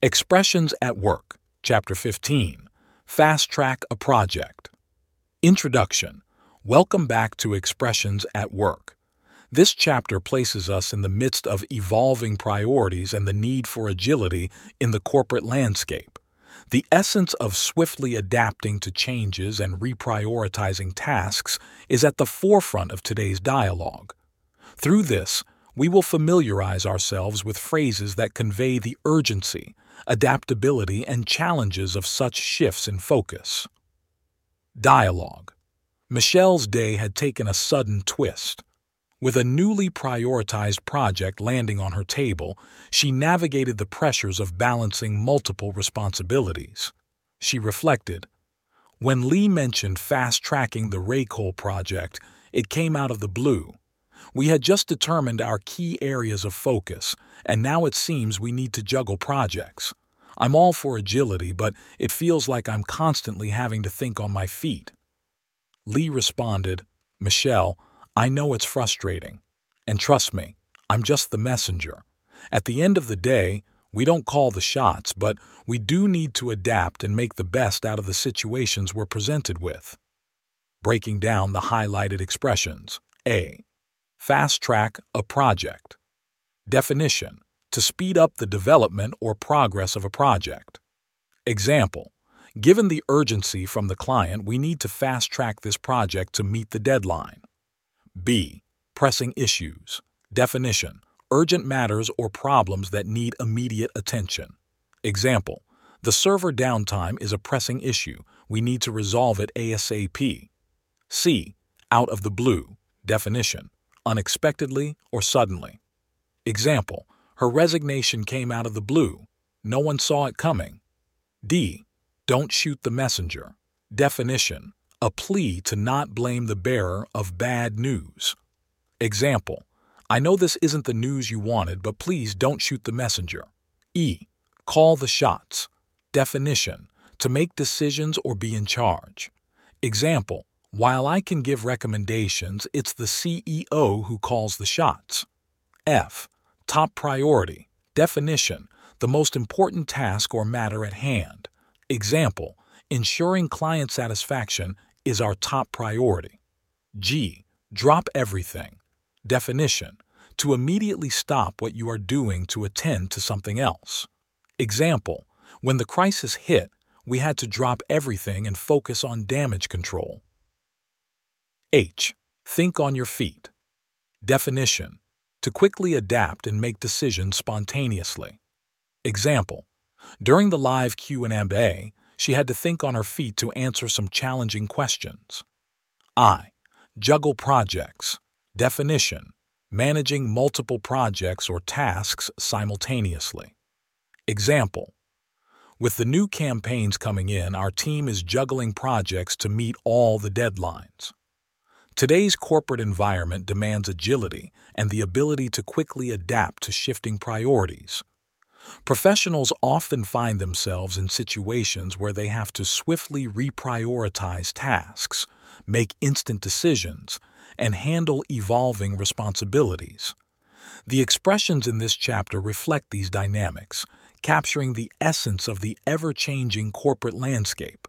Expressions at Work, Chapter 15, Fast Track a Project. Introduction. Welcome back to Expressions at Work. This chapter places us in the midst of evolving priorities and the need for agility in the corporate landscape. The essence of swiftly adapting to changes and reprioritizing tasks is at the forefront of today's dialogue. Through this, we will familiarize ourselves with phrases that convey the urgency, adaptability, and challenges of such shifts in focus. Dialogue. Michelle's day had taken a sudden twist. With a newly prioritized project landing on her table, she navigated the pressures of balancing multiple responsibilities. She reflected, "When Lee mentioned fast-tracking the Raycoal project, it came out of the blue. We had just determined our key areas of focus, and now it seems we need to juggle projects. I'm all for agility, but it feels like I'm constantly having to think on my feet." Lee responded, "Michelle, I know it's frustrating. And trust me, I'm just the messenger. At the end of the day, we don't call the shots, but we do need to adapt and make the best out of the situations we're presented with." Breaking down the highlighted expressions. A. Fast track a project. Definition: to speed up the development or progress of a project. Example: given the urgency from the client, we need to fast track this project to meet the deadline. B. Pressing issues. Definition: urgent matters or problems that need immediate attention. Example: the server downtime is a pressing issue. We need to resolve it ASAP. C. Out of the blue. Definition: unexpectedly or suddenly. Example: her resignation came out of the blue. No one saw it coming. D. Don't shoot the messenger. Definition: a plea to not blame the bearer of bad news. Example: I know this isn't the news you wanted, but please don't shoot the messenger. E. Call the shots. Definition: to make decisions or be in charge. Example: while I can give recommendations, it's the CEO who calls the shots. F. Top priority. Definition: the most important task or matter at hand. Example: ensuring client satisfaction is our top priority. G. Drop everything. Definition: to immediately stop what you are doing to attend to something else. Example: when the crisis hit, we had to drop everything and focus on damage control. H. Think on your feet. Definition: to quickly adapt and make decisions spontaneously. Example: during the live Q&A, she had to think on her feet to answer some challenging questions. I. Juggle projects. Definition: managing multiple projects or tasks simultaneously. Example: with the new campaigns coming in, our team is juggling projects to meet all the deadlines. Today's corporate environment demands agility and the ability to quickly adapt to shifting priorities. Professionals often find themselves in situations where they have to swiftly reprioritize tasks, make instant decisions, and handle evolving responsibilities. The expressions in this chapter reflect these dynamics, capturing the essence of the ever-changing corporate landscape.